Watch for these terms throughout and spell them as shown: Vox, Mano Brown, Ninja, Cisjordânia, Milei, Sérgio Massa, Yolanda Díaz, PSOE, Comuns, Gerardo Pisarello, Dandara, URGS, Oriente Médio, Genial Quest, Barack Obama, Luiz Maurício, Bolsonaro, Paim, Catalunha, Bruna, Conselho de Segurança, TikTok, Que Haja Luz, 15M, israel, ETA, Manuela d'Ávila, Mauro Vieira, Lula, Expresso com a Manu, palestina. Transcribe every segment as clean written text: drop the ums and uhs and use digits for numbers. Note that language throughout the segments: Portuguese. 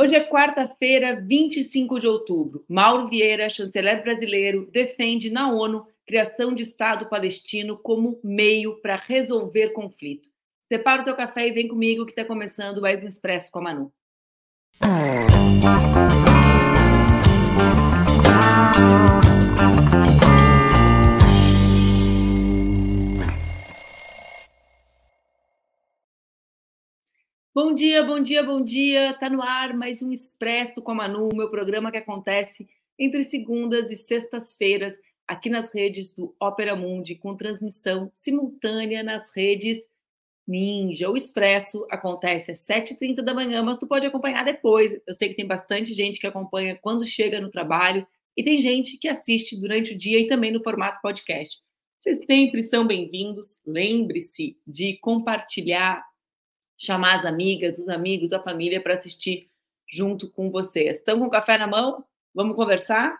Hoje é quarta-feira, 25 de outubro. Mauro Vieira, chanceler brasileiro, defende na ONU criação de Estado palestino como meio para resolver conflito. Separa o teu café e vem comigo que está começando mais um Expresso com a Manu. Bom dia, bom dia, bom dia. Tá no ar mais um Expresso com a Manu, meu programa que acontece entre segundas e sextas-feiras aqui nas redes do Opera Mundi, com transmissão simultânea nas redes Ninja. O Expresso acontece às 7h30 da manhã, mas tu pode acompanhar depois. Eu sei que tem bastante gente que acompanha quando chega no trabalho e tem gente que assiste durante o dia e também no formato podcast. Vocês sempre são bem-vindos. Lembre-se de compartilhar, chamar as amigas, os amigos, a família para assistir junto com vocês. Estão com café na mão? Vamos conversar?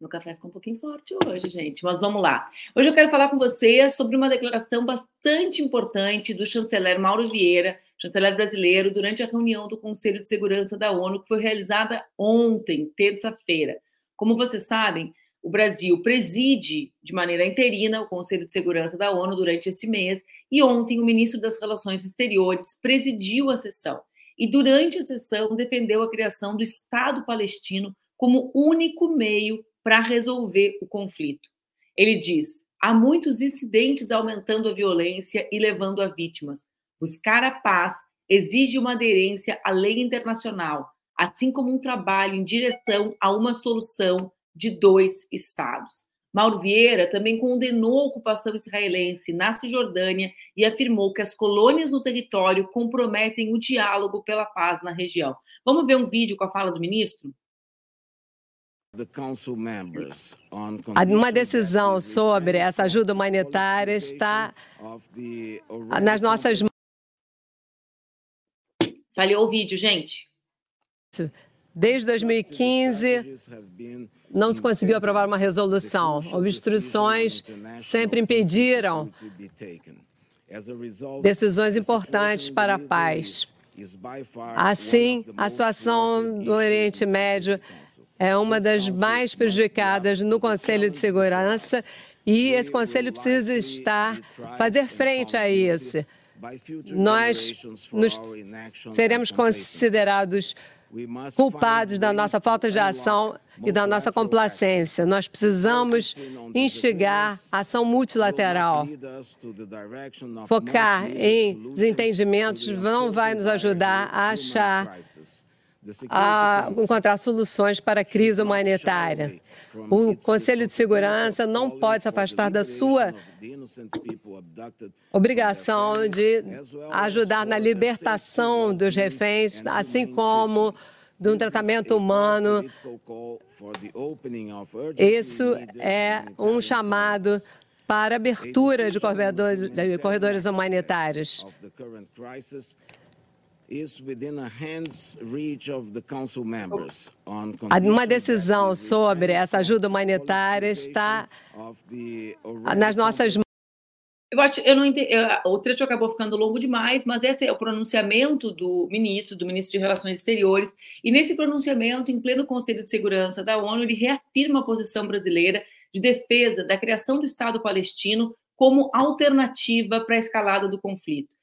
Meu café ficou um pouquinho forte hoje, gente, mas vamos lá. Hoje eu quero falar com vocês sobre uma declaração bastante importante do chanceler Mauro Vieira, chanceler brasileiro, durante a reunião do Conselho de Segurança da ONU, que foi realizada ontem, terça-feira. Como vocês sabem, o Brasil preside de maneira interina o Conselho de Segurança da ONU durante esse mês e ontem o ministro das Relações Exteriores presidiu a sessão e durante a sessão defendeu a criação do Estado palestino como único meio para resolver o conflito. Ele diz: há muitos incidentes aumentando a violência e levando a vítimas. Buscar a paz exige uma aderência à lei internacional, assim como um trabalho em direção a uma solução de dois estados. Mauro Vieira também condenou a ocupação israelense na Cisjordânia e afirmou que as colônias no território comprometem o diálogo pela paz na região. Vamos ver um vídeo com a fala do ministro? Uma decisão sobre essa ajuda humanitária está nas nossas mãos. Falhou o vídeo, gente. Desde 2015, não se conseguiu aprovar uma resolução. Obstruções sempre impediram decisões importantes para a paz. Assim, a situação do Oriente Médio é uma das mais prejudicadas no Conselho de Segurança e esse Conselho precisa fazer frente a isso. Nós seremos considerados culpados da nossa falta de ação e da nossa complacência. Nós precisamos instigar ação multilateral. Focar em desentendimentos não vai nos ajudar a achar, a encontrar soluções para a crise humanitária. O Conselho de Segurança não pode se afastar da sua obrigação de ajudar na libertação dos reféns, assim como de um tratamento humano. Isso é um chamado para abertura de corredores humanitários. Uma decisão sobre essa ajuda humanitária está nas nossas mãos. O trecho acabou ficando longo demais, mas esse é o pronunciamento do ministro de Relações Exteriores. E nesse pronunciamento, em pleno Conselho de Segurança da ONU, ele reafirma a posição brasileira de defesa da criação do Estado palestino como alternativa para a escalada do conflito.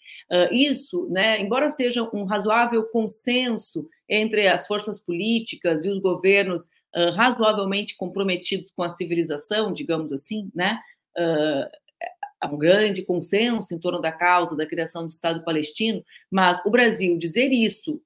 Isso, né, embora seja um razoável consenso entre as forças políticas e os governos razoavelmente comprometidos com a civilização, digamos assim, né, há um grande consenso em torno da causa da criação do Estado palestino, mas o Brasil dizer isso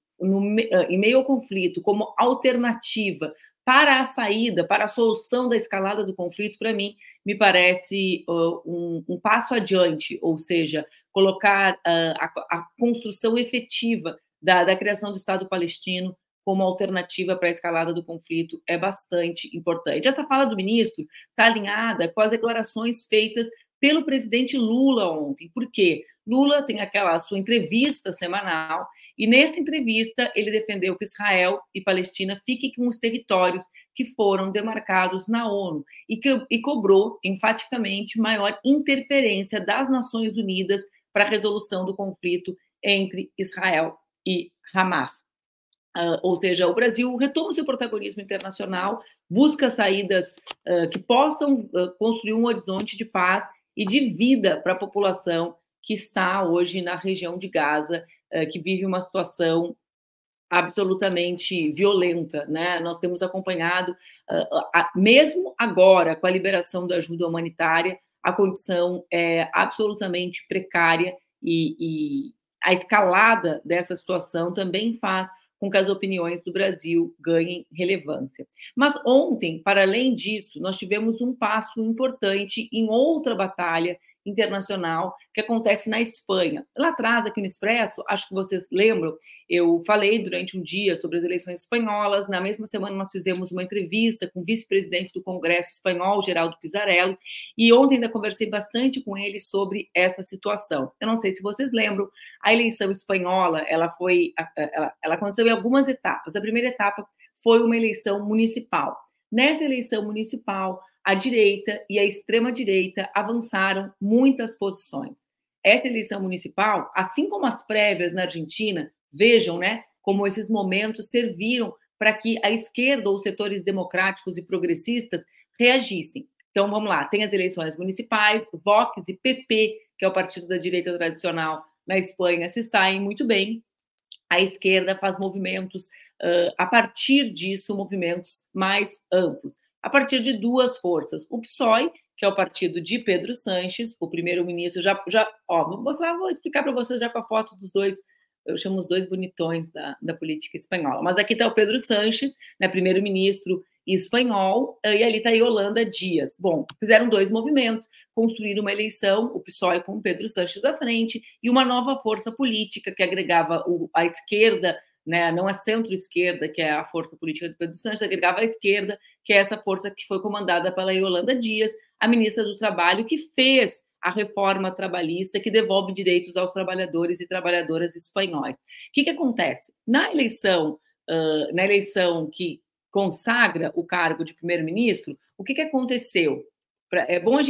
em meio ao conflito como alternativa para a saída, para a solução da escalada do conflito, para mim, me parece um passo adiante, ou seja, colocar a construção efetiva da criação do Estado palestino como alternativa para a escalada do conflito é bastante importante. Essa fala do ministro está alinhada com as declarações feitas pelo presidente Lula ontem, porque Lula tem aquela sua entrevista semanal e nessa entrevista ele defendeu que Israel e Palestina fiquem com os territórios que foram demarcados na ONU e cobrou enfaticamente maior interferência das Nações Unidas para a resolução do conflito entre Israel e Hamas. Ou seja, o Brasil retoma seu protagonismo internacional, busca saídas que possam construir um horizonte de paz e de vida para a população que está hoje na região de Gaza, que vive uma situação absolutamente violenta, né? Nós temos acompanhado, mesmo agora, com a liberação da ajuda humanitária, a condição é absolutamente precária e a escalada dessa situação também faz com que as opiniões do Brasil ganhem relevância. Mas ontem, para além disso, nós tivemos um passo importante em outra batalha internacional que acontece na Espanha. Lá atrás, aqui no Expresso, acho que vocês lembram, eu falei durante um dia sobre as eleições espanholas, na mesma semana nós fizemos uma entrevista com o vice-presidente do Congresso espanhol, Gerardo Pisarello, e ontem ainda conversei bastante com ele sobre essa situação. Eu não sei se vocês lembram, a eleição espanhola, ela aconteceu em algumas etapas. A primeira etapa foi uma eleição municipal. Nessa eleição municipal, a direita e a extrema-direita avançaram muitas posições. Essa eleição municipal, assim como as prévias na Argentina, vejam, né, como esses momentos serviram para que a esquerda ou os setores democráticos e progressistas reagissem. Então, vamos lá, tem as eleições municipais, Vox e PP, que é o partido da direita tradicional na Espanha, se saem muito bem. A esquerda faz movimentos, a partir disso, movimentos mais amplos. A partir de duas forças, o PSOE, que é o partido de Pedro Sánchez, o primeiro-ministro, vou explicar para vocês já com a foto dos dois, eu chamo os dois bonitões da política espanhola, mas aqui está o Pedro Sánchez, né, primeiro-ministro espanhol, e ali está a Yolanda Díaz. Bom, fizeram dois movimentos, construíram uma eleição, o PSOE com o Pedro Sánchez à frente, e uma nova força política que agregava a esquerda, né, não a centro-esquerda, que é a força política do Pedro Sánchez, agregava a esquerda, que é essa força que foi comandada pela Yolanda Díaz, a ministra do Trabalho, que fez a reforma trabalhista, que devolve direitos aos trabalhadores e trabalhadoras espanhóis. O que acontece? Na eleição que consagra o cargo de primeiro-ministro, o que aconteceu? É bom a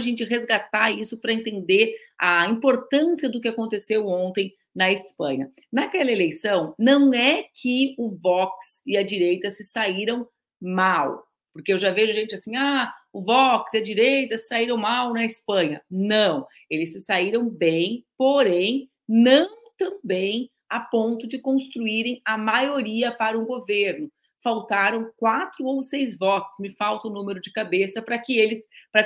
gente resgatar isso para entender a importância do que aconteceu ontem na Espanha. Naquela eleição, não é que o Vox e a direita se saíram mal, porque eu já vejo gente assim, o Vox e a direita se saíram mal na Espanha. Não, eles se saíram bem, porém, não tão bem a ponto de construírem a maioria para um governo. Faltaram 4 ou 6 votos, me falta o número de cabeça, para que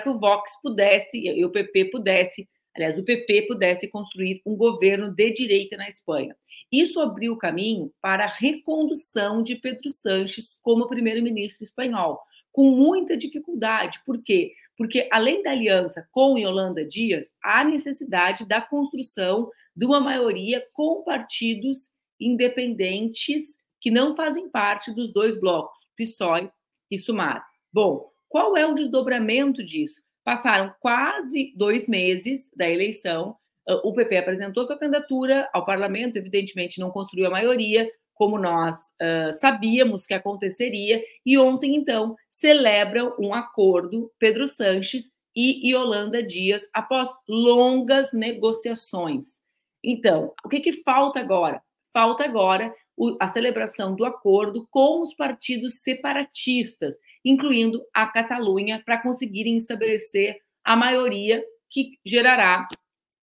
o Vox pudesse e o PP pudesse, aliás, o PP pudesse construir um governo de direita na Espanha. Isso abriu o caminho para a recondução de Pedro Sánchez como primeiro-ministro espanhol, com muita dificuldade. Por quê? Porque, além da aliança com Yolanda Díaz, há necessidade da construção de uma maioria com partidos independentes que não fazem parte dos dois blocos, PSOE e Sumar. Bom, qual é o desdobramento disso? Passaram quase 2 meses da eleição, o PP apresentou sua candidatura ao parlamento, evidentemente não construiu a maioria, como nós sabíamos que aconteceria, e ontem, então, celebram um acordo, Pedro Sánchez e Yolanda Díaz, após longas negociações. Então, o que falta agora? Falta agora a celebração do acordo com os partidos separatistas, incluindo a Catalunha, para conseguirem estabelecer a maioria que gerará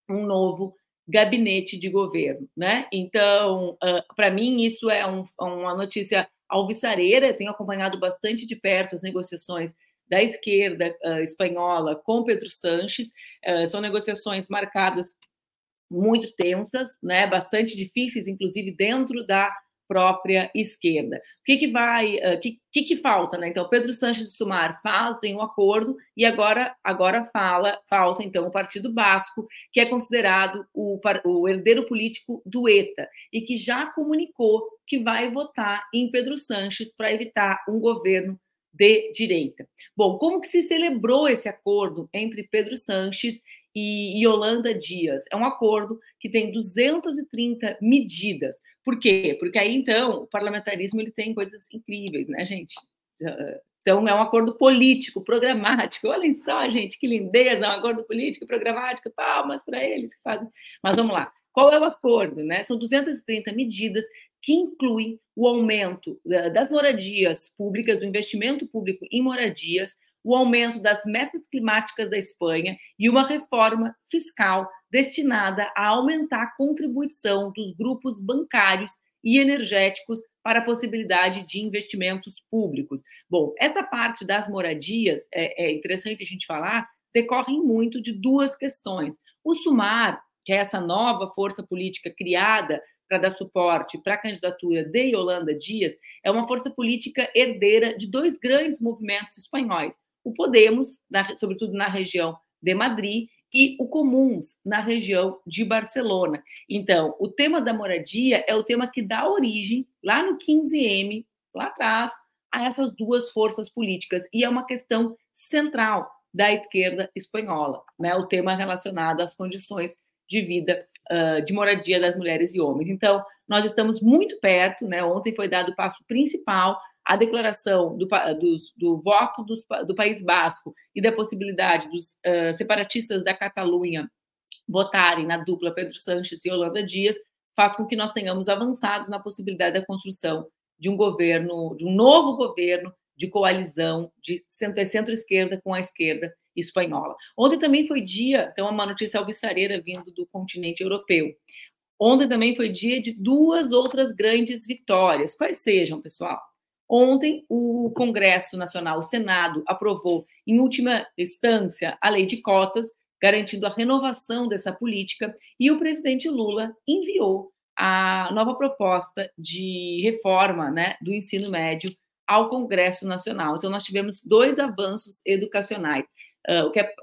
um novo gabinete de governo, né? Então, para mim, isso é uma notícia alvissareira. Eu tenho acompanhado bastante de perto as negociações da esquerda espanhola com Pedro Sánchez. São negociações marcadas muito tensas, né? Bastante difíceis, inclusive dentro da própria esquerda. O que falta, né? Então, Pedro Sánchez e Sumar fazem um acordo e agora falta então o Partido Basco, que é considerado o herdeiro político do ETA e que já comunicou que vai votar em Pedro Sánchez para evitar um governo de direita. Bom, como que se celebrou esse acordo entre Pedro Sánchez e Yolanda Díaz? É um acordo que tem 230 medidas. Por quê? Porque aí, então, o parlamentarismo ele tem coisas incríveis, né, gente? Então, é um acordo político, programático. Olhem só, gente, que lindeza, um acordo político, programático, palmas para eles que fazem. Mas vamos lá. Qual é o acordo, né? São 230 medidas que incluem o aumento das moradias públicas, do investimento público em moradias, o aumento das metas climáticas da Espanha e uma reforma fiscal destinada a aumentar a contribuição dos grupos bancários e energéticos para a possibilidade de investimentos públicos. Bom, essa parte das moradias, é interessante a gente falar, decorre muito de duas questões. O Sumar, que é essa nova força política criada para dar suporte para a candidatura de Yolanda Díaz, é uma força política herdeira de dois grandes movimentos espanhóis, o Podemos, sobretudo na região de Madrid, e o Comuns, na região de Barcelona. Então, o tema da moradia é o tema que dá origem, lá no 15M, lá atrás, a essas duas forças políticas, e é uma questão central da esquerda espanhola, né? O tema relacionado às condições de vida, de moradia das mulheres e homens. Então, nós estamos muito perto, né? Ontem foi dado o passo principal, a declaração do voto do País Basco e da possibilidade dos separatistas da Catalunha votarem na dupla Pedro Sánchez e Yolanda Díaz, faz com que nós tenhamos avançado na possibilidade da construção de um governo, de um novo governo de coalizão de centro-esquerda com a esquerda espanhola. Ontem também foi dia, então é uma notícia alvissareira vindo do continente europeu. Ontem também foi dia de duas outras grandes vitórias. Quais sejam, pessoal? Ontem, o Congresso Nacional, o Senado, aprovou, em última instância, a lei de cotas, garantindo a renovação dessa política, e o presidente Lula enviou a nova proposta de reforma, né, do ensino médio ao Congresso Nacional. Então, nós tivemos dois avanços educacionais.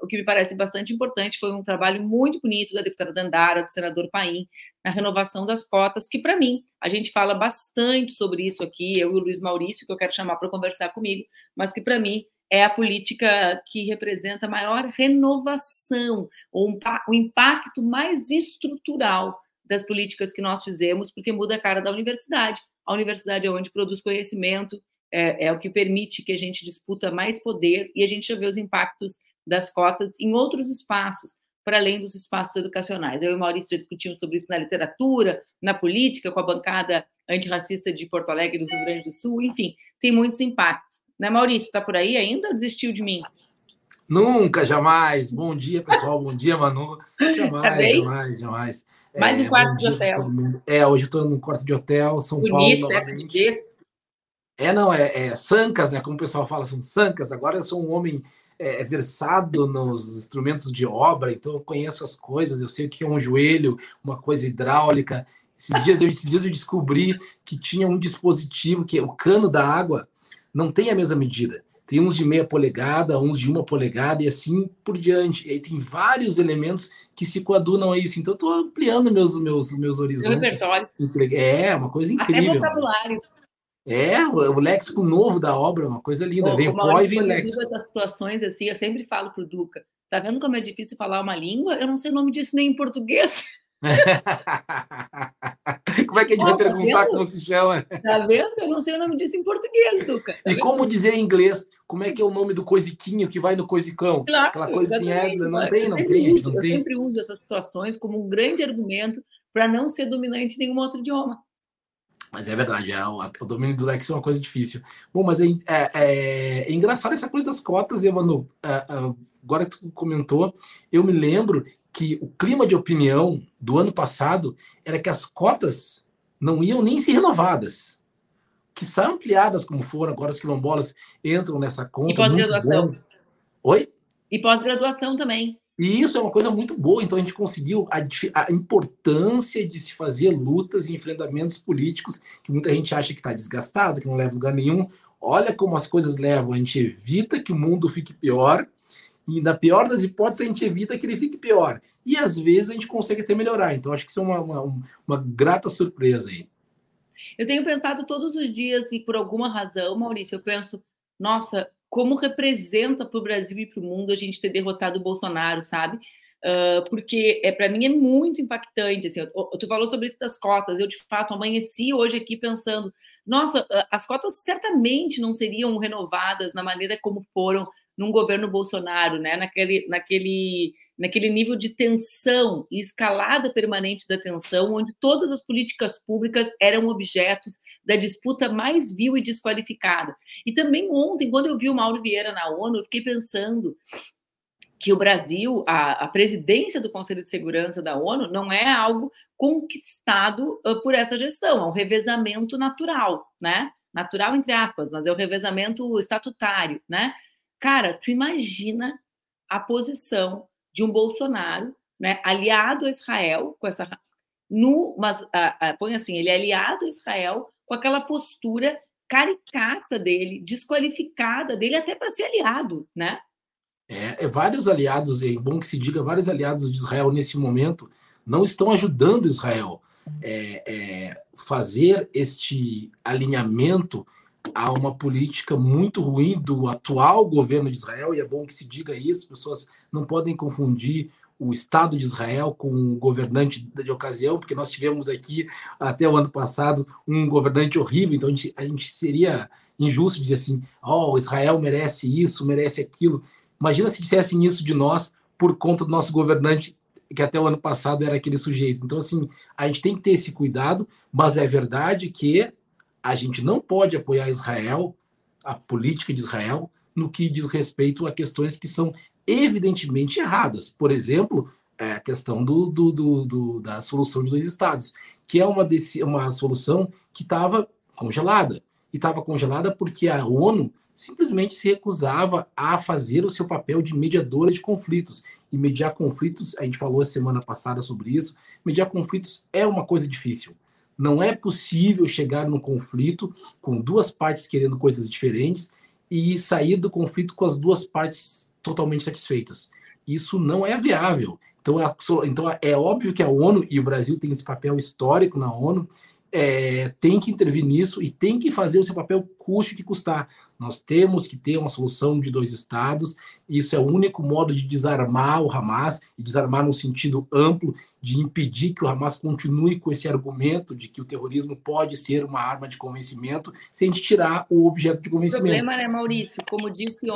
O que me parece bastante importante foi um trabalho muito bonito da deputada Dandara, do senador Paim, na renovação das cotas, que, para mim, a gente fala bastante sobre isso aqui, eu e o Luiz Maurício, que eu quero chamar para conversar comigo, mas que, para mim, é a política que representa a maior renovação, ou o impacto mais estrutural das políticas que nós fizemos, porque muda a cara da universidade. A universidade é onde produz conhecimento, é o que permite que a gente disputa mais poder, e a gente já vê os impactos das cotas em outros espaços, para além dos espaços educacionais. Eu e o Maurício já discutimos sobre isso na literatura, na política, com a bancada antirracista de Porto Alegre, do Rio Grande do Sul, enfim, tem muitos impactos. Né, Maurício? Está por aí ainda ou desistiu de mim? Nunca, jamais. Bom dia, pessoal. Bom dia, Manu. Jamais. Mais um quarto de hotel. Hoje eu estou num quarto de hotel, São Paulo. Bonito, né? Sancas, né? Como o pessoal fala, são sancas. Agora eu sou um homem versado nos instrumentos de obra, então eu conheço as coisas, eu sei o que é um joelho, uma coisa hidráulica. Esses dias eu descobri que tinha um dispositivo que o cano da água não tem a mesma medida. Tem uns de meia polegada, uns de 1 polegada e assim por diante. E aí tem vários elementos que se coadunam a isso. Então eu estou ampliando meus horizontes. É uma coisa incrível. Até vocabulário. O léxico novo da obra, uma coisa linda. Pô, vem o pó e vem léxico. Essas situações, assim, eu sempre falo pro Duca, tá vendo como é difícil falar uma língua? Eu não sei o nome disso nem em português. Como é que a gente vai perguntar tá como se chama? Tá vendo? Eu não sei o nome disso em português, Duca. Tá e como dizer em inglês? Como é que é o nome do coisiquinho que vai no coisicão? Claro, aquela coisa assim, Eu sempre uso essas situações como um grande argumento para não ser dominante em nenhum outro idioma. Mas é verdade, o domínio do léxico é uma coisa difícil. Bom, mas é engraçado essa coisa das cotas, Manu. Agora que tu comentou, eu me lembro que o clima de opinião do ano passado era que as cotas não iam nem ser renovadas, que são ampliadas como foram, agora os quilombolas entram nessa conta. E pós-graduação. Oi? E pós-graduação também. E isso é uma coisa muito boa, então a gente conseguiu a importância de se fazer lutas e enfrentamentos políticos que muita gente acha que está desgastado, que não leva a lugar nenhum. Olha como as coisas levam, a gente evita que o mundo fique pior e na pior das hipóteses a gente evita que ele fique pior. E às vezes a gente consegue até melhorar, então acho que isso é uma grata surpresa aí. Eu tenho pensado todos os dias e por alguma razão, Maurício, eu penso, nossa, como representa para o Brasil e para o mundo a gente ter derrotado o Bolsonaro, sabe? Porque, para mim, é muito impactante. Assim, tu falou sobre isso das cotas. Eu, de fato, amanheci hoje aqui pensando, nossa, as cotas certamente não seriam renovadas na maneira como foram num governo Bolsonaro, né? Naquele nível de tensão e escalada permanente da tensão, onde todas as políticas públicas eram objetos da disputa mais vil e desqualificada. E também ontem, quando eu vi o Mauro Vieira na ONU, eu fiquei pensando que o Brasil, a presidência do Conselho de Segurança da ONU, não é algo conquistado por essa gestão, é um revezamento natural, né? Natural entre aspas, mas é um revezamento estatutário, né? Cara, tu imagina a posição de um Bolsonaro, né, aliado a Israel, com essa, põe assim, ele é aliado a Israel com aquela postura caricata dele, desqualificada dele, até para ser aliado, né? Vários aliados, é bom que se diga, vários aliados de Israel nesse momento não estão ajudando Israel fazer este alinhamento a uma política muito ruim do atual governo de Israel, e é bom que se diga isso, pessoas não podem confundir o Estado de Israel com o governante de ocasião, porque nós tivemos aqui, até o ano passado, um governante horrível, então a gente seria injusto dizer assim, Israel merece isso, merece aquilo. Imagina se dissessem isso de nós por conta do nosso governante, que até o ano passado era aquele sujeito. Então, assim, a gente tem que ter esse cuidado, mas é verdade que a gente não pode apoiar Israel, a política de Israel, no que diz respeito a questões que são evidentemente erradas. Por exemplo, a questão da solução de dois estados, que é uma solução que estava congelada. E estava congelada porque a ONU simplesmente se recusava a fazer o seu papel de mediadora de conflitos. E mediar conflitos, a gente falou semana passada sobre isso, mediar conflitos é uma coisa difícil. Não é possível chegar num conflito com duas partes querendo coisas diferentes e sair do conflito com as duas partes totalmente satisfeitas. Isso não é viável. Então é óbvio que a ONU, e o Brasil tem esse papel histórico na ONU, tem que intervir nisso e tem que fazer o seu papel custe o que custar. Nós temos que ter uma solução de dois estados, isso é o único modo de desarmar o Hamas, e desarmar no sentido amplo, de impedir que o Hamas continue com esse argumento de que o terrorismo pode ser uma arma de convencimento, sem tirar o objeto de convencimento. O problema, né, Maurício, como disse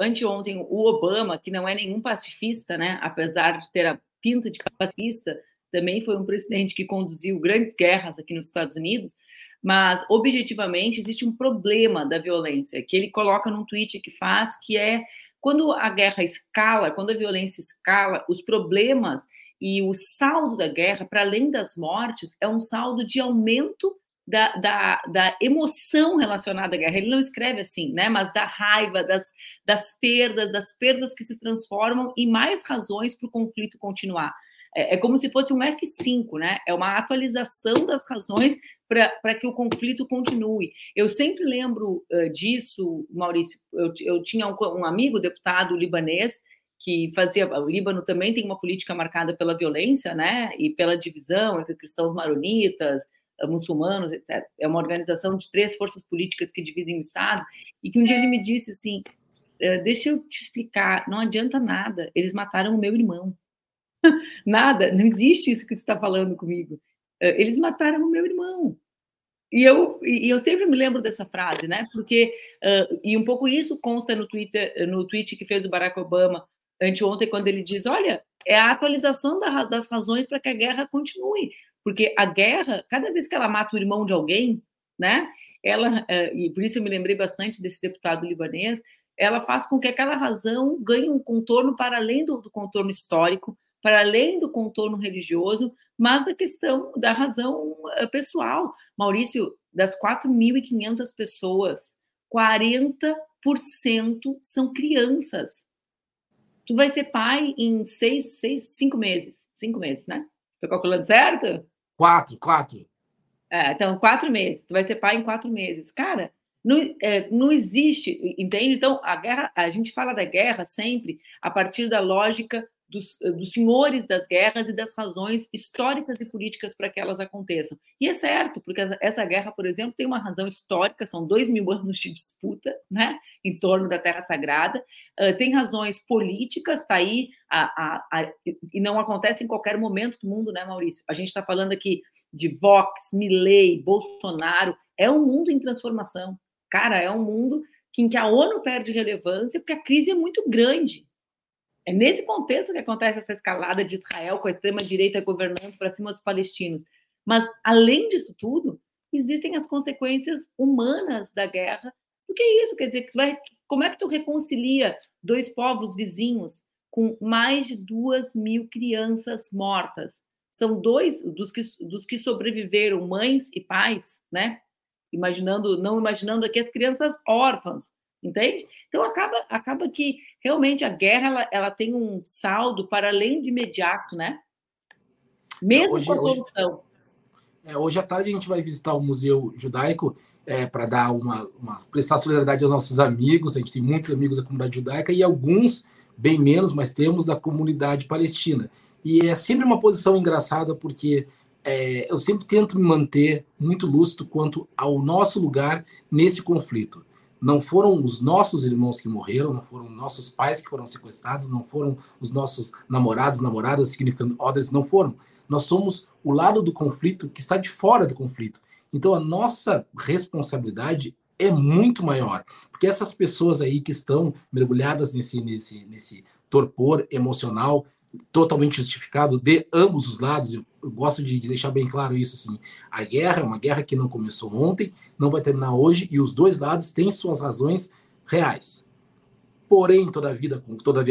anteontem o Obama, que não é nenhum pacifista, né, apesar de ter a pinta de pacifista, também foi um presidente que conduziu grandes guerras aqui nos Estados Unidos, mas, objetivamente, existe um problema da violência, que ele coloca num tweet que faz, que é quando a guerra escala, quando a violência escala, os problemas e o saldo da guerra, para além das mortes, é um saldo de aumento da emoção relacionada à guerra. Ele não escreve assim, né? Mas da raiva, das perdas que se transformam em mais razões para o conflito continuar. É como se fosse um F5, né? É uma atualização das razões para que o conflito continue. Eu sempre lembro disso, Maurício. Eu tinha um amigo, deputado libanês, que fazia... O Líbano também tem uma política marcada pela violência, né? E pela divisão entre cristãos maronitas, muçulmanos, etc. É uma organização de 3 forças políticas que dividem o Estado. E que um dia ele me disse assim, deixa eu te explicar, não adianta nada, eles mataram o meu irmão. Nada, não existe isso que você está falando comigo. Eles mataram o meu irmão. E eu sempre me lembro dessa frase, né? Porque, e um pouco isso consta no tweet que fez o Barack Obama anteontem, quando ele diz, olha, é a atualização das razões para que a guerra continue. Porque a guerra, cada vez que ela mata o irmão de alguém, né? Ela, e por isso eu me lembrei bastante desse deputado libanês, ela faz com que aquela razão ganhe um contorno para além do contorno histórico, para além do contorno religioso, mas da questão da razão pessoal. Maurício, das 4.500 pessoas, 40% são crianças. Tu vai ser pai em 5 meses. 5 meses, né? Estou calculando certo? 4. Então, 4 meses. Tu vai ser pai em 4 meses. Cara, não existe, entende? Então, a guerra, a gente fala da guerra sempre a partir da lógica dos senhores das guerras e das razões históricas e políticas para que elas aconteçam. E é certo, porque essa guerra, por exemplo, tem uma razão histórica, são 2.000 anos de disputa, né, em torno da Terra Sagrada, tem razões políticas, está aí, e não acontece em qualquer momento do mundo, né, Maurício? A gente está falando aqui de Vox, Milei, Bolsonaro, é um mundo em transformação, cara, é um mundo em que a ONU perde relevância, porque a crise é muito grande. É nesse contexto que acontece essa escalada de Israel com a extrema-direita governando para cima dos palestinos. Mas, além disso tudo, existem as consequências humanas da guerra. O que é isso? Quer dizer, como é que tu reconcilia dois povos vizinhos com mais de 2.000 crianças mortas? São dois dos que sobreviveram, mães e pais, né? Não imaginando aqui as crianças órfãs, entende? Então, acaba que realmente a guerra ela tem um saldo para além do imediato, né? Mesmo hoje, com a solução. Hoje à tarde a gente vai visitar o Museu Judaico para dar prestar solidariedade aos nossos amigos. A gente tem muitos amigos da comunidade judaica e alguns, bem menos, mas temos da comunidade palestina. E é sempre uma posição engraçada porque... eu sempre tento me manter muito lúcido quanto ao nosso lugar nesse conflito. Não foram os nossos irmãos que morreram, não foram nossos pais que foram sequestrados, não foram os nossos namorados, namoradas, significando others, não foram. Nós somos o lado do conflito que está de fora do conflito. Então a nossa responsabilidade é muito maior, porque essas pessoas aí que estão mergulhadas nesse torpor emocional totalmente justificado de ambos os lados. Eu gosto de deixar bem claro isso, assim, a guerra é uma guerra que não começou ontem, não vai terminar hoje, e os dois lados têm suas razões reais. Porém, todavia,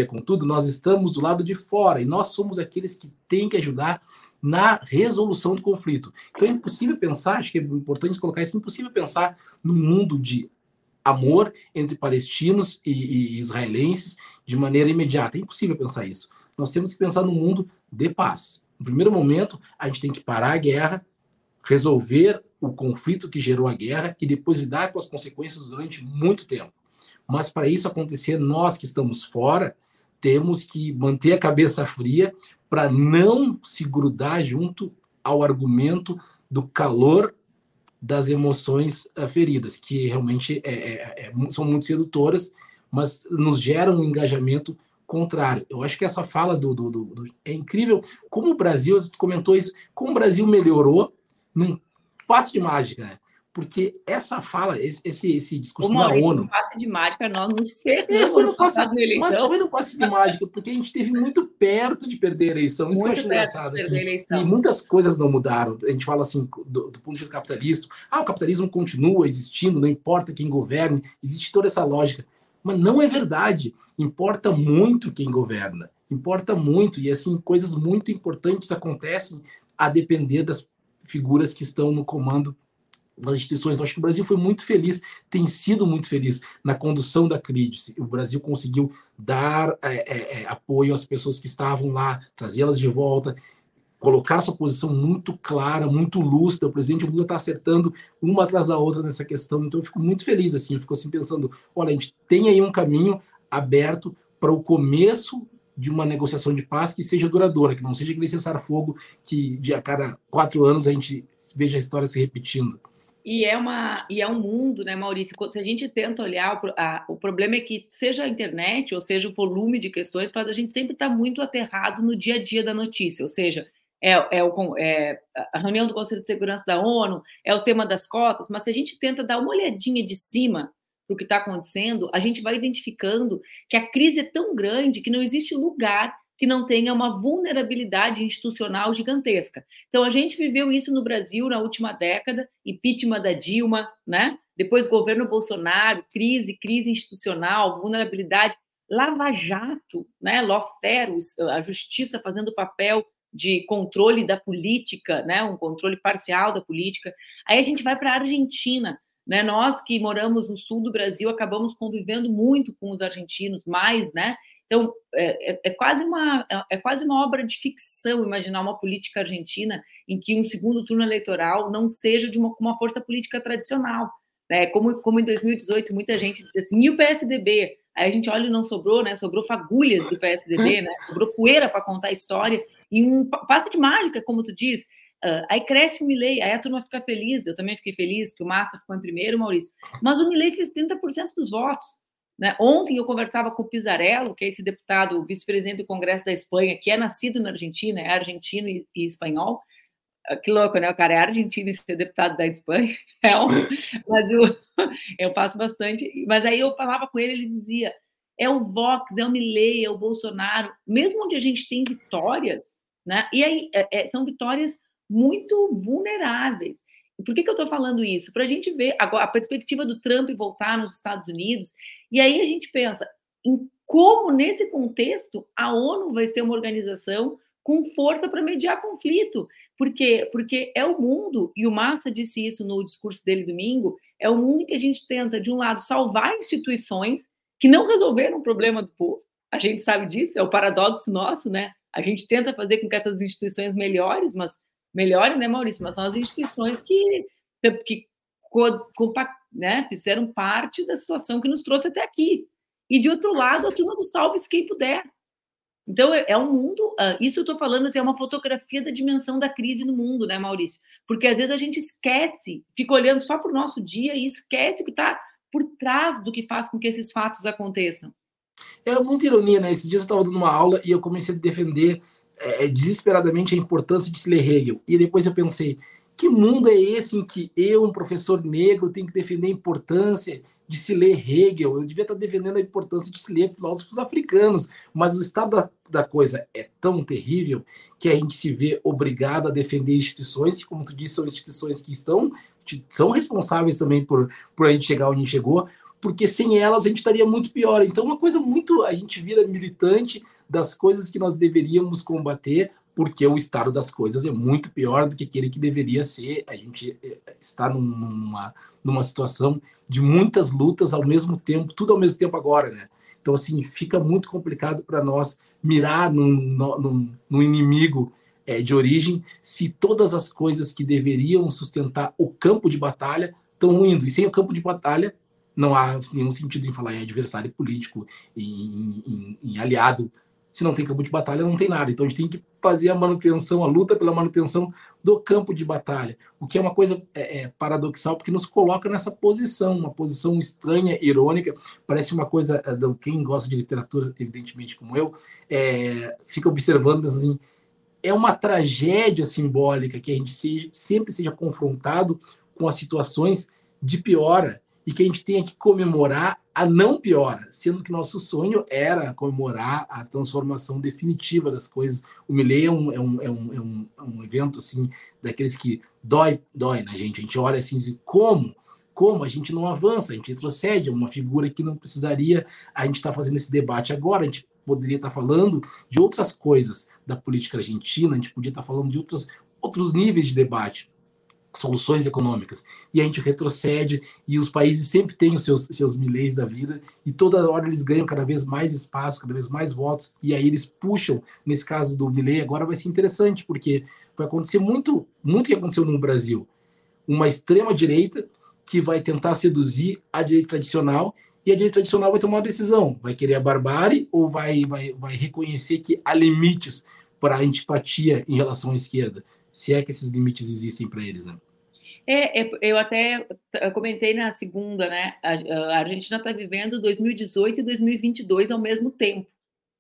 contudo, nós estamos do lado de fora, e nós somos aqueles que têm que ajudar na resolução do conflito. Então é impossível pensar, acho que é importante colocar isso, é impossível pensar num mundo de amor entre palestinos e israelenses de maneira imediata. É impossível pensar isso. Nós temos que pensar num mundo de paz. No primeiro momento, a gente tem que parar a guerra, resolver o conflito que gerou a guerra e depois lidar com as consequências durante muito tempo. Mas para isso acontecer, nós que estamos fora, temos que manter a cabeça fria para não se grudar junto ao argumento do calor das emoções feridas, que realmente são muito sedutoras, mas nos geram um engajamento contrário. Eu acho que essa fala é incrível como o Brasil, tu comentou isso, como o Brasil melhorou num passe de mágica, né? Porque essa fala, esse discurso da ONU... No passe de mágica, nós nos perdemos. Mas foi no passe de mágica, porque a gente esteve muito perto de perder a eleição. Isso muito que eu acho engraçado. Assim. E muitas coisas não mudaram. A gente fala assim, do ponto de vista capitalista, o capitalismo continua existindo, não importa quem governe, existe toda essa lógica. Mas não é verdade. Importa muito quem governa. Importa muito. E, assim, coisas muito importantes acontecem a depender das figuras que estão no comando das instituições. Eu acho que o Brasil foi muito feliz, tem sido muito feliz na condução da crise. O Brasil conseguiu dar apoio às pessoas que estavam lá, trazê-las de volta, colocar sua posição muito clara, muito lúcida. O presidente Lula está acertando uma atrás da outra nessa questão. Então eu fico muito feliz, assim, eu fico assim pensando, olha, a gente tem aí um caminho aberto para o começo de uma negociação de paz que seja duradoura, que não seja aquele cessar-fogo que a cada 4 anos a gente veja a história se repetindo. E é um mundo, né, Maurício? Se a gente tenta olhar, o problema é que seja a internet, ou seja, o volume de questões, faz a gente sempre estar muito aterrado no dia a dia da notícia, ou seja, é a reunião do Conselho de Segurança da ONU, é o tema das cotas, mas se a gente tenta dar uma olhadinha de cima para o que está acontecendo, a gente vai identificando que a crise é tão grande que não existe lugar que não tenha uma vulnerabilidade institucional gigantesca. Então, a gente viveu isso no Brasil na última década, impeachment da Dilma, né? Depois governo Bolsonaro, crise institucional, vulnerabilidade, Lava Jato, né? Loftério, a justiça fazendo papel de controle da política, né? Um controle parcial da política. Aí a gente vai para a Argentina, né? Nós que moramos no sul do Brasil acabamos convivendo muito com os argentinos, mais, né? Então, é quase uma obra de ficção imaginar uma política argentina em que um segundo turno eleitoral não seja de uma força política tradicional, né? Como em 2018 muita gente disse assim, e o PSDB? Aí a gente olha e não sobrou, né? Sobrou fagulhas do PSDB, né? Sobrou poeira para contar a história, e um passe de mágica, como tu diz, aí cresce o Milei, aí a turma fica feliz, eu também fiquei feliz que o Massa ficou em primeiro, Maurício, mas o Milei fez 30% dos votos. Né? Ontem eu conversava com o Pisarello, que é esse deputado, vice-presidente do Congresso da Espanha, que é nascido na Argentina, é argentino e espanhol, Que louco, né? O cara é argentino e ser deputado da Espanha. Mas eu faço bastante. Mas aí eu falava com ele, ele dizia, é o Vox, é o Milei, é o Bolsonaro. Mesmo onde a gente tem vitórias, né? E aí são vitórias muito vulneráveis. Por que eu estou falando isso? Para a gente ver agora a perspectiva do Trump voltar nos Estados Unidos. E aí a gente pensa em como, nesse contexto, a ONU vai ser uma organização com força para mediar conflito. Por quê? Porque é o mundo, e o Massa disse isso no discurso dele domingo, é o mundo em que a gente tenta, de um lado, salvar instituições que não resolveram o problema do povo. A gente sabe disso, é o paradoxo nosso, né? A gente tenta fazer com que essas instituições melhorem, né, Maurício? Mas são as instituições que fizeram parte da situação que nos trouxe até aqui. E, de outro lado, a turma do salve-se quem puder. Então, é um mundo... Isso eu estou falando, assim, é uma fotografia da dimensão da crise no mundo, né, Maurício? Porque, às vezes, a gente esquece, fica olhando só para o nosso dia e esquece o que está por trás do que faz com que esses fatos aconteçam. É muita ironia, né? Esses dias eu estava dando uma aula e eu comecei a defender desesperadamente a importância de se ler Hegel. E depois eu pensei, que mundo é esse em que eu, um professor negro, tenho que defender a importância de se ler Hegel? Eu devia estar defendendo a importância de se ler filósofos africanos, mas o estado da coisa é tão terrível que a gente se vê obrigado a defender instituições, que, como tu disse, são instituições que são responsáveis também por a gente chegar onde a gente chegou, porque sem elas a gente estaria muito pior. Então, uma coisa muito... A gente vira militante das coisas que nós deveríamos combater, porque o estado das coisas é muito pior do que aquele que deveria ser. A gente está numa situação de muitas lutas ao mesmo tempo, tudo ao mesmo tempo agora, né? Então, assim, fica muito complicado para nós mirar num inimigo de origem se todas as coisas que deveriam sustentar o campo de batalha estão indo. E sem o campo de batalha, não há nenhum sentido em falar em adversário político, em aliado. Se não tem campo de batalha, não tem nada. Então a gente tem que fazer a luta pela manutenção do campo de batalha. O que é uma coisa paradoxal, porque nos coloca nessa posição, uma posição estranha, irônica. Parece uma coisa, quem gosta de literatura, evidentemente, como eu, fica observando, mas assim, é uma tragédia simbólica que a gente sempre seja confrontado com as situações de piora, e que a gente tenha que comemorar a não piora, sendo que nosso sonho era comemorar a transformação definitiva das coisas. O Milei é um evento assim, daqueles que dói na gente. A gente olha assim e diz, como a gente não avança, a gente retrocede, é uma figura que não precisaria, a gente está fazendo esse debate agora, a gente poderia estar falando de outras coisas da política argentina, a gente podia estar falando de outros níveis de debate, soluções econômicas, e a gente retrocede, e os países sempre têm os seus Mileis da vida, e toda hora eles ganham cada vez mais espaço, cada vez mais votos, e aí eles puxam. Nesse caso do Milei, agora vai ser interessante, porque vai acontecer muito que aconteceu no Brasil, uma extrema-direita que vai tentar seduzir a direita tradicional, e a direita tradicional vai tomar uma decisão, vai querer a barbárie, ou vai reconhecer que há limites para a antipatia em relação à esquerda, se é que esses limites existem para eles, né? Eu até comentei na segunda, né? A Argentina está vivendo 2018 e 2022 ao mesmo tempo,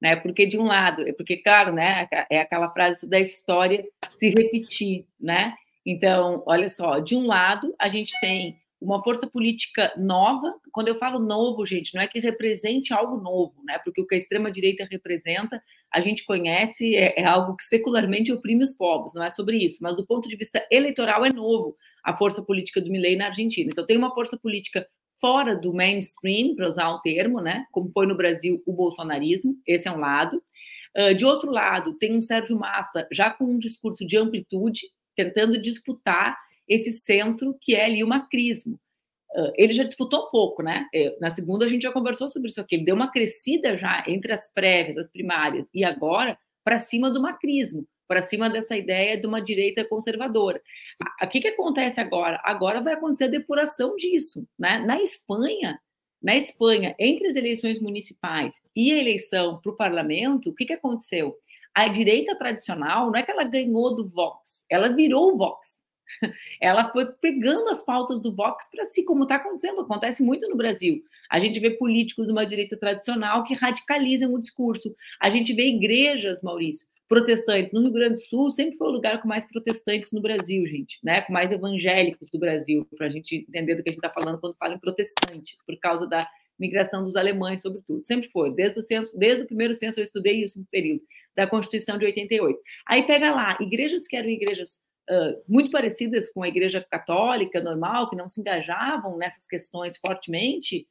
né? Porque de um lado, claro, né? É aquela frase da história se repetir, né? Então, olha só, de um lado a gente tem uma força política nova. Quando eu falo novo, gente, não é que represente algo novo, né? Porque o que a extrema-direita representa, a gente conhece, é algo que secularmente oprime os povos, não é sobre isso. Mas do ponto de vista eleitoral é novo a força política do Milei na Argentina. Então tem uma força política fora do mainstream, para usar um termo, né? Como foi no Brasil o bolsonarismo, esse é um lado. De outro lado, tem um Sérgio Massa já com um discurso de amplitude, tentando disputar esse centro que é ali o macrismo. Ele já disputou um pouco, né? Na segunda a gente já conversou sobre isso aqui. Ele deu uma crescida já entre as prévias, as primárias, e agora para cima do macrismo, para cima dessa ideia de uma direita conservadora. O que acontece agora? Agora vai acontecer a depuração disso, né? Na Espanha, entre as eleições municipais e a eleição para o parlamento, o que aconteceu? A direita tradicional não é que ela ganhou do Vox, ela virou o Vox. Ela foi pegando as pautas do Vox para si, como está acontecendo, acontece muito no Brasil. A gente vê políticos de uma direita tradicional que radicalizam o discurso. A gente vê igrejas, Maurício, protestantes. No Rio Grande do Sul sempre foi o lugar com mais protestantes no Brasil, gente, né? Com mais evangélicos do Brasil, para a gente entender do que a gente está falando quando fala em protestante, por causa da migração dos alemães, sobretudo. Sempre foi. Desde o primeiro censo eu estudei isso no período da Constituição de 88. Aí pega lá, igrejas que eram igrejas muito parecidas com a igreja católica normal, que não se engajavam nessas questões fortemente,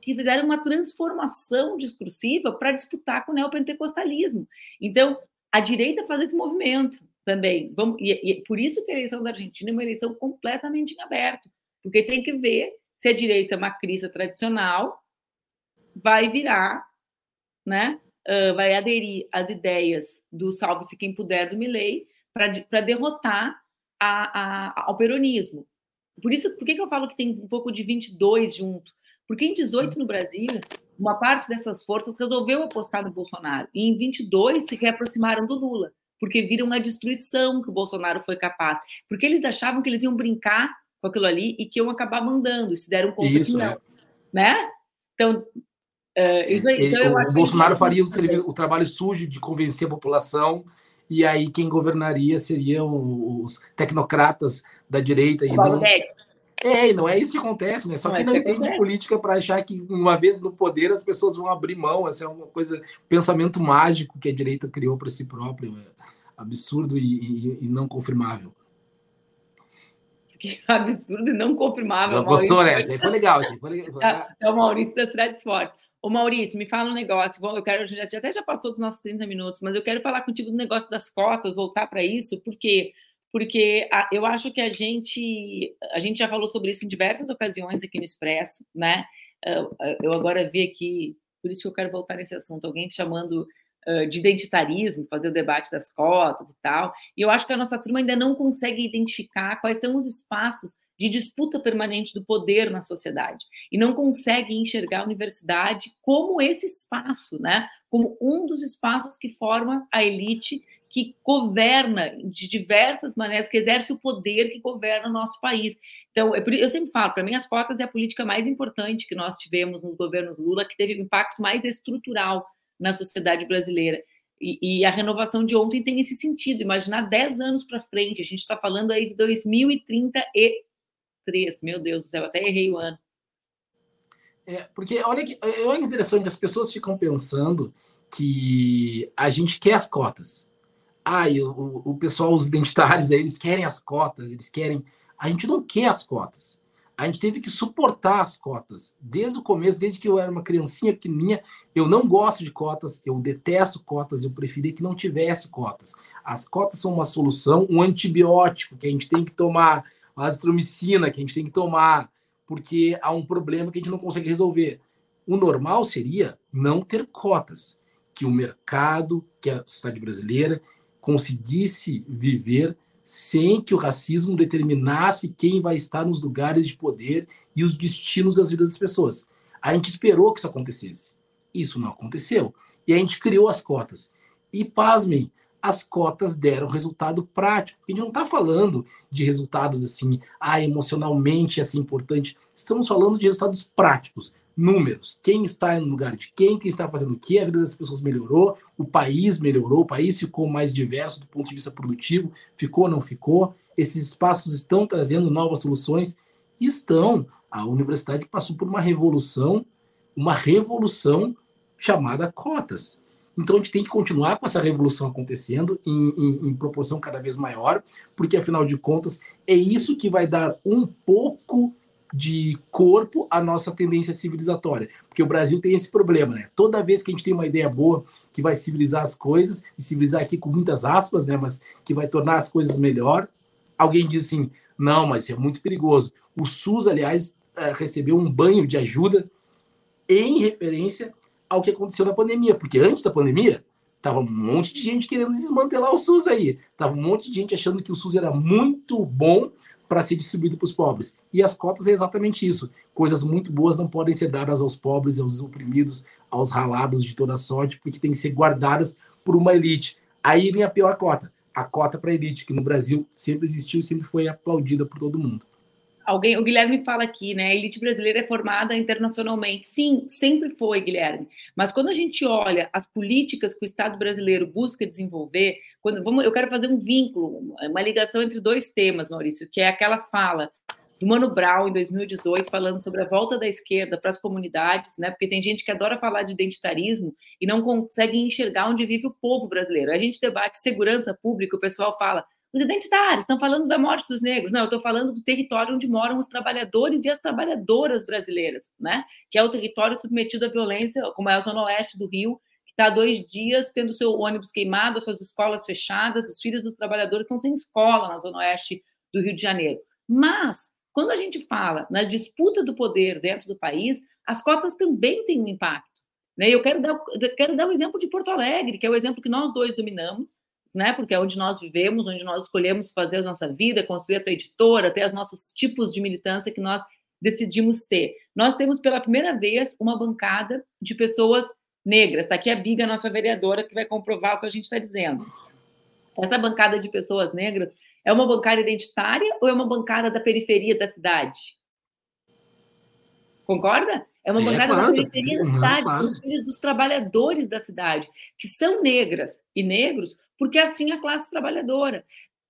que fizeram uma transformação discursiva para disputar com o neopentecostalismo. Então, a direita faz esse movimento também. Por isso que a eleição da Argentina é uma eleição completamente em aberto, porque tem que ver se a direita macrista tradicional vai virar, né, vai aderir às ideias do salve-se quem puder do Milei, para derrotar ao peronismo. Por isso, por que eu falo que tem um pouco de 22 junto? Porque em 18, no Brasil, uma parte dessas forças resolveu apostar no Bolsonaro. E em 22, se reaproximaram do Lula, porque viram a destruição que o Bolsonaro foi capaz. Porque eles achavam que eles iam brincar com aquilo ali e que iam acabar mandando, e se deram conta isso, que não. É. Né? Então, o Bolsonaro faria o trabalho sujo de convencer a população. E aí quem governaria seriam os tecnocratas da direita. E não... não é isso que acontece, né? Só não, que não entende política para achar que uma vez no poder as pessoas vão abrir mão. Essa é uma coisa, um pensamento mágico que a direita criou para si própria. Absurdo e não confirmável. Que absurdo e não confirmável. Não, gostou, né? Isso aí foi legal. É o Maurício das Trades Fortes. Ô Maurício, me fala um negócio, eu quero, até já passou dos nossos 30 minutos, mas eu quero falar contigo do negócio das cotas, voltar para isso, por quê? Porque eu acho que a gente já falou sobre isso em diversas ocasiões aqui no Expresso, né? Eu agora vi aqui, por isso que eu quero voltar nesse assunto, alguém chamando de identitarismo, fazer o debate das cotas e tal, e eu acho que a nossa turma ainda não consegue identificar quais são os espaços de disputa permanente do poder na sociedade, e não consegue enxergar a universidade como esse espaço, né? Como um dos espaços que forma a elite que governa de diversas maneiras, que exerce o poder que governa o nosso país. Então, eu sempre falo, para mim as cotas é a política mais importante que nós tivemos nos governos Lula, que teve um impacto mais estrutural na sociedade brasileira. E a renovação de ontem tem esse sentido, imaginar 10 anos para frente, a gente está falando aí de 2033, meu Deus do céu, até errei o ano. Porque olha que interessante, as pessoas ficam pensando que a gente quer as cotas. O pessoal, os identitários, eles querem as cotas, eles querem... A gente não quer as cotas. A gente teve que suportar as cotas desde o começo, desde que eu era uma criancinha pequenininha. Eu não gosto de cotas, eu detesto cotas, eu preferia que não tivesse cotas. As cotas são uma solução, um antibiótico que a gente tem que tomar, uma azitromicina que a gente tem que tomar, porque há um problema que a gente não consegue resolver. O normal seria não ter cotas, que o mercado, que a sociedade brasileira conseguisse viver sem que o racismo determinasse quem vai estar nos lugares de poder e os destinos das vidas das pessoas. A gente esperou que isso acontecesse. Isso não aconteceu. E a gente criou as cotas. E, pasmem, as cotas deram resultado prático. A gente não está falando de resultados assim, emocionalmente assim, importante. Estamos falando de resultados práticos, números. Quem está no lugar de quem está fazendo o quê, a vida das pessoas melhorou, o país ficou mais diverso do ponto de vista produtivo, ficou ou não ficou, esses espaços estão trazendo novas soluções, a universidade passou por uma revolução chamada cotas. Então a gente tem que continuar com essa revolução acontecendo em proporção cada vez maior, porque afinal de contas é isso que vai dar um pouco de corpo à nossa tendência civilizatória, porque o Brasil tem esse problema, né? Toda vez que a gente tem uma ideia boa que vai civilizar as coisas, e civilizar aqui com muitas aspas, né? Mas que vai tornar as coisas melhor, alguém diz assim, não, mas é muito perigoso. O SUS, aliás, recebeu um banho de ajuda em referência ao que aconteceu na pandemia, porque antes da pandemia tava um monte de gente querendo desmantelar o SUS aí, tava um monte de gente achando que o SUS era muito bom para ser distribuído para os pobres. E as cotas é exatamente isso. Coisas muito boas não podem ser dadas aos pobres, aos oprimidos, aos ralados de toda sorte, porque têm que ser guardadas por uma elite. Aí vem a pior cota. a cota para elite, que no Brasil sempre existiu e sempre foi aplaudida por todo mundo. Alguém, o Guilherme fala aqui, né? A elite brasileira é formada internacionalmente. Sim, sempre foi, Guilherme. Mas quando a gente olha as políticas que o Estado brasileiro busca desenvolver, eu quero fazer um vínculo, uma ligação entre dois temas, Maurício, que é aquela fala do Mano Brown, em 2018, falando sobre a volta da esquerda para as comunidades, né? Porque tem gente que adora falar de identitarismo e não consegue enxergar onde vive o povo brasileiro. A gente debate segurança pública, o pessoal fala, os identitários estão falando da morte dos negros. Não, eu estou falando do território onde moram os trabalhadores e as trabalhadoras brasileiras, né? Que é o território submetido à violência, como é a Zona Oeste do Rio, que está há 2 dias tendo seu ônibus queimado, suas escolas fechadas, os filhos dos trabalhadores estão sem escola na Zona Oeste do Rio de Janeiro. Mas, quando a gente fala na disputa do poder dentro do país, as cotas também têm um impacto, né? Eu quero dar um exemplo de Porto Alegre, que é o exemplo que nós dois dominamos, né? Porque é onde nós vivemos, onde nós escolhemos fazer a nossa vida, construir a tua editora, até os nossos tipos de militância que nós decidimos ter. Nós temos pela primeira vez uma bancada de pessoas negras. Está aqui a Biga, nossa vereadora, que vai comprovar o que a gente está dizendo. Essa bancada de pessoas negras é uma bancada identitária ou é uma bancada da periferia da cidade? Concorda? É uma bancada da periferia da cidade, dos filhos dos trabalhadores da cidade, que são negras e negros, porque assim é a classe trabalhadora.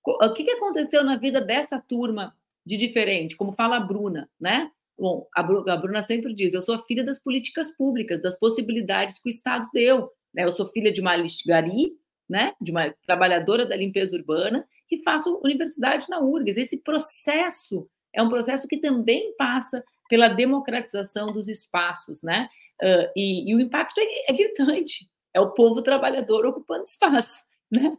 O que aconteceu na vida dessa turma de diferente? Como fala a Bruna, né? Bom, a Bruna sempre diz, eu sou a filha das políticas públicas, das possibilidades que o Estado deu, né? Eu sou filha de uma gari, né? De uma trabalhadora da limpeza urbana, e faço universidade na URGS. Esse processo é um processo que também passa pela democratização dos espaços, né? E o impacto é gritante. É o povo trabalhador ocupando espaço, né?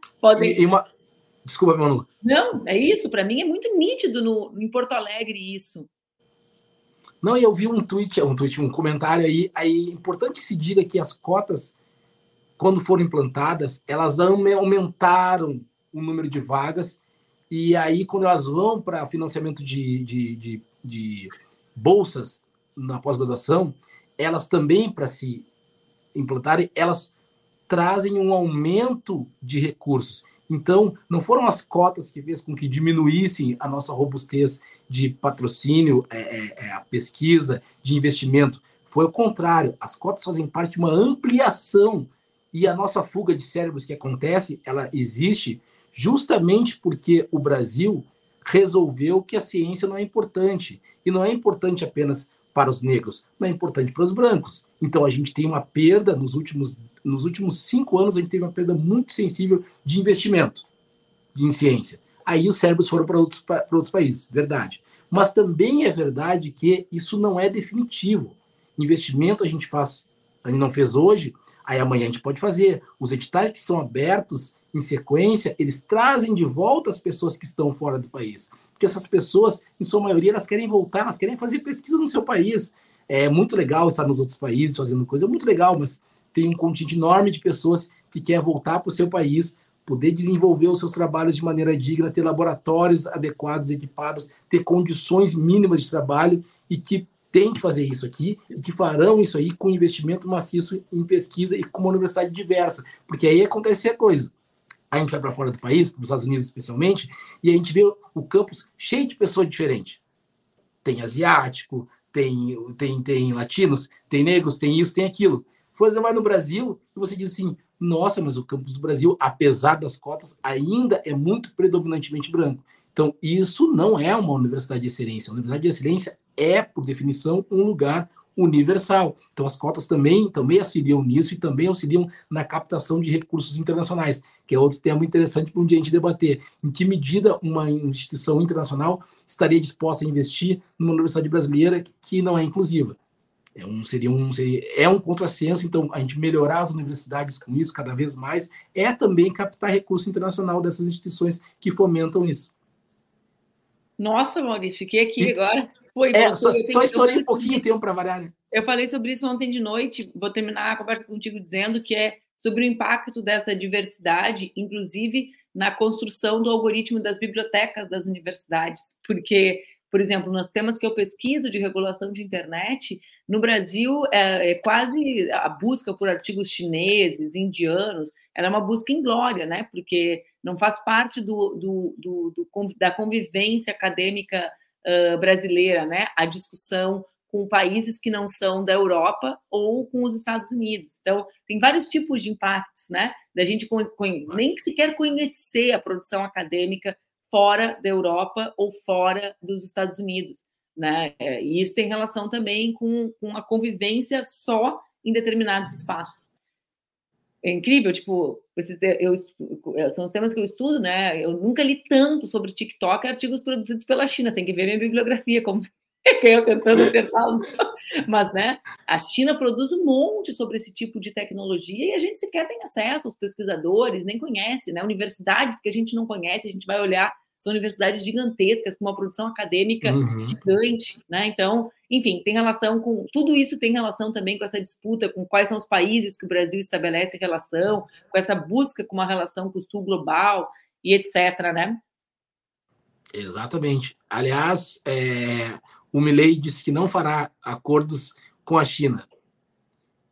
Desculpa, Manu. Não, é isso. Para mim é muito nítido em Porto Alegre isso. Não, e eu vi um comentário aí. É importante que se diga que as cotas, quando foram implantadas, elas aumentaram o número de vagas, e aí quando elas vão para financiamento de bolsas na pós-graduação, elas também, para se implantarem, elas trazem um aumento de recursos. Então, não foram as cotas que fez com que diminuíssem a nossa robustez de patrocínio, a pesquisa, de investimento. Foi o contrário. As cotas fazem parte de uma ampliação, e a nossa fuga de cérebros que acontece, ela existe justamente porque o Brasil resolveu que a ciência não é importante. E não é importante apenas para os negros, não é importante para os brancos. Então a gente tem uma perda, nos últimos 5 anos, a gente teve uma perda muito sensível de investimento em ciência. Aí os cérebros foram para outros países, verdade. Mas também é verdade que isso não é definitivo. Investimento a gente não fez hoje, aí amanhã a gente pode fazer. Os editais que são abertos em sequência, eles trazem de volta as pessoas que estão fora do país. Porque essas pessoas, em sua maioria, elas querem voltar, elas querem fazer pesquisa no seu país. É muito legal estar nos outros países fazendo coisa, é muito legal, mas tem um contingente enorme de pessoas que quer voltar para o seu país, poder desenvolver os seus trabalhos de maneira digna, ter laboratórios adequados, equipados, ter condições mínimas de trabalho, e que tem que fazer isso aqui, e que farão isso aí com investimento maciço em pesquisa e com uma universidade diversa. Porque aí acontece a coisa. A gente vai para fora do país, para os Estados Unidos especialmente, e a gente vê o campus cheio de pessoas diferentes. Tem asiático, tem latinos, tem negros, tem isso, tem aquilo. Você vai no Brasil e você diz assim, nossa, mas o campus do Brasil, apesar das cotas, ainda é muito predominantemente branco. Então, isso não é uma universidade de excelência. A universidade de excelência é, por definição, um lugar universal. Então, as cotas também auxiliam nisso, e também auxiliam na captação de recursos internacionais, que é outro tema interessante para um dia a gente debater. Em que medida uma instituição internacional estaria disposta a investir numa universidade brasileira que não é inclusiva? É um contrassenso. Então, a gente melhorar as universidades com isso cada vez mais é também captar recurso internacional dessas instituições que fomentam isso. Nossa, Maurício, fiquei aqui agora. Só estourei um pouquinho de tempo para variar, né? Eu falei sobre isso ontem de noite, vou terminar a conversa contigo dizendo que é sobre o impacto dessa diversidade, inclusive na construção do algoritmo das bibliotecas das universidades, porque, por exemplo, nos temas que eu pesquiso de regulação de internet, no Brasil é quase a busca por artigos chineses, indianos, era uma busca inglória, né? Porque não faz parte da convivência acadêmica brasileira, né? A discussão com países que não são da Europa ou com os Estados Unidos. Então, tem vários tipos de impactos, né? Da gente nem sequer conhecer a produção acadêmica fora da Europa ou fora dos Estados Unidos, né? E isso tem relação também com a convivência só em determinados espaços. É incrível, tipo, são os temas que eu estudo, né? Eu nunca li tanto sobre TikTok e artigos produzidos pela China. Tem que ver minha bibliografia, como eu tentando acertá-los. Mas, né, a China produz um monte sobre esse tipo de tecnologia e a gente sequer tem acesso aos pesquisadores, nem conhece, né? Universidades que a gente não conhece, a gente vai olhar, são universidades gigantescas, com uma produção acadêmica gigante, né? Então, enfim, tem relação com... Tudo isso tem relação também com essa disputa, com quais são os países que o Brasil estabelece relação, com essa busca com uma relação com o sul global e etc., né? Exatamente. Aliás, o Milei disse que não fará acordos com a China.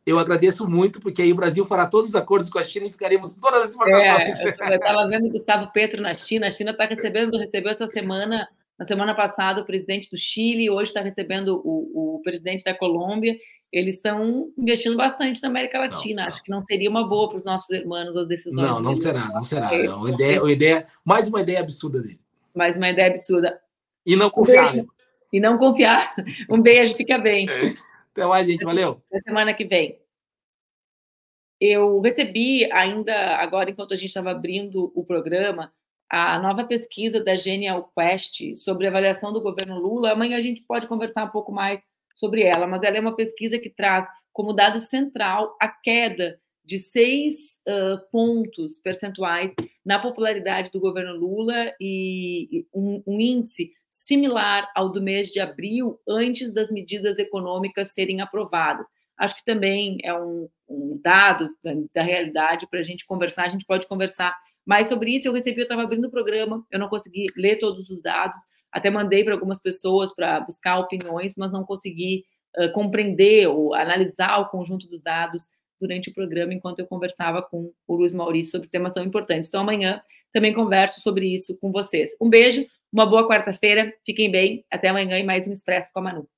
Eu agradeço muito, porque aí o Brasil fará todos os acordos com a China e ficaremos com todas as exportações. Eu estava vendo o Gustavo Petro na China. A China está recebeu essa semana, na semana passada, o presidente do Chile, hoje está recebendo o presidente da Colômbia. Eles estão investindo bastante na América Latina. Não. Acho que não seria uma boa para os nossos irmãos as decisões. Não será. Mais uma ideia absurda dele. Mais uma ideia absurda. E não confiar. Um beijo, fica bem. Até mais, gente, valeu. Até semana que vem. Eu recebi ainda, agora, enquanto a gente estava abrindo o programa, a nova pesquisa da Genial Quest sobre a avaliação do governo Lula. Amanhã a gente pode conversar um pouco mais sobre ela, mas ela é uma pesquisa que traz como dado central a queda de 6 pontos percentuais na popularidade do governo Lula e um índice similar ao do mês de abril, antes das medidas econômicas serem aprovadas. Acho que também é um dado da realidade para a gente conversar, a gente pode conversar mais sobre isso. Eu estava abrindo o programa, eu não consegui ler todos os dados, até mandei para algumas pessoas para buscar opiniões, mas não consegui compreender ou analisar o conjunto dos dados durante o programa, enquanto eu conversava com o Luiz Maurício sobre temas tão importantes. Então, amanhã também converso sobre isso com vocês. Um beijo, uma boa quarta-feira, fiquem bem, até amanhã e mais um Expresso com a Manu.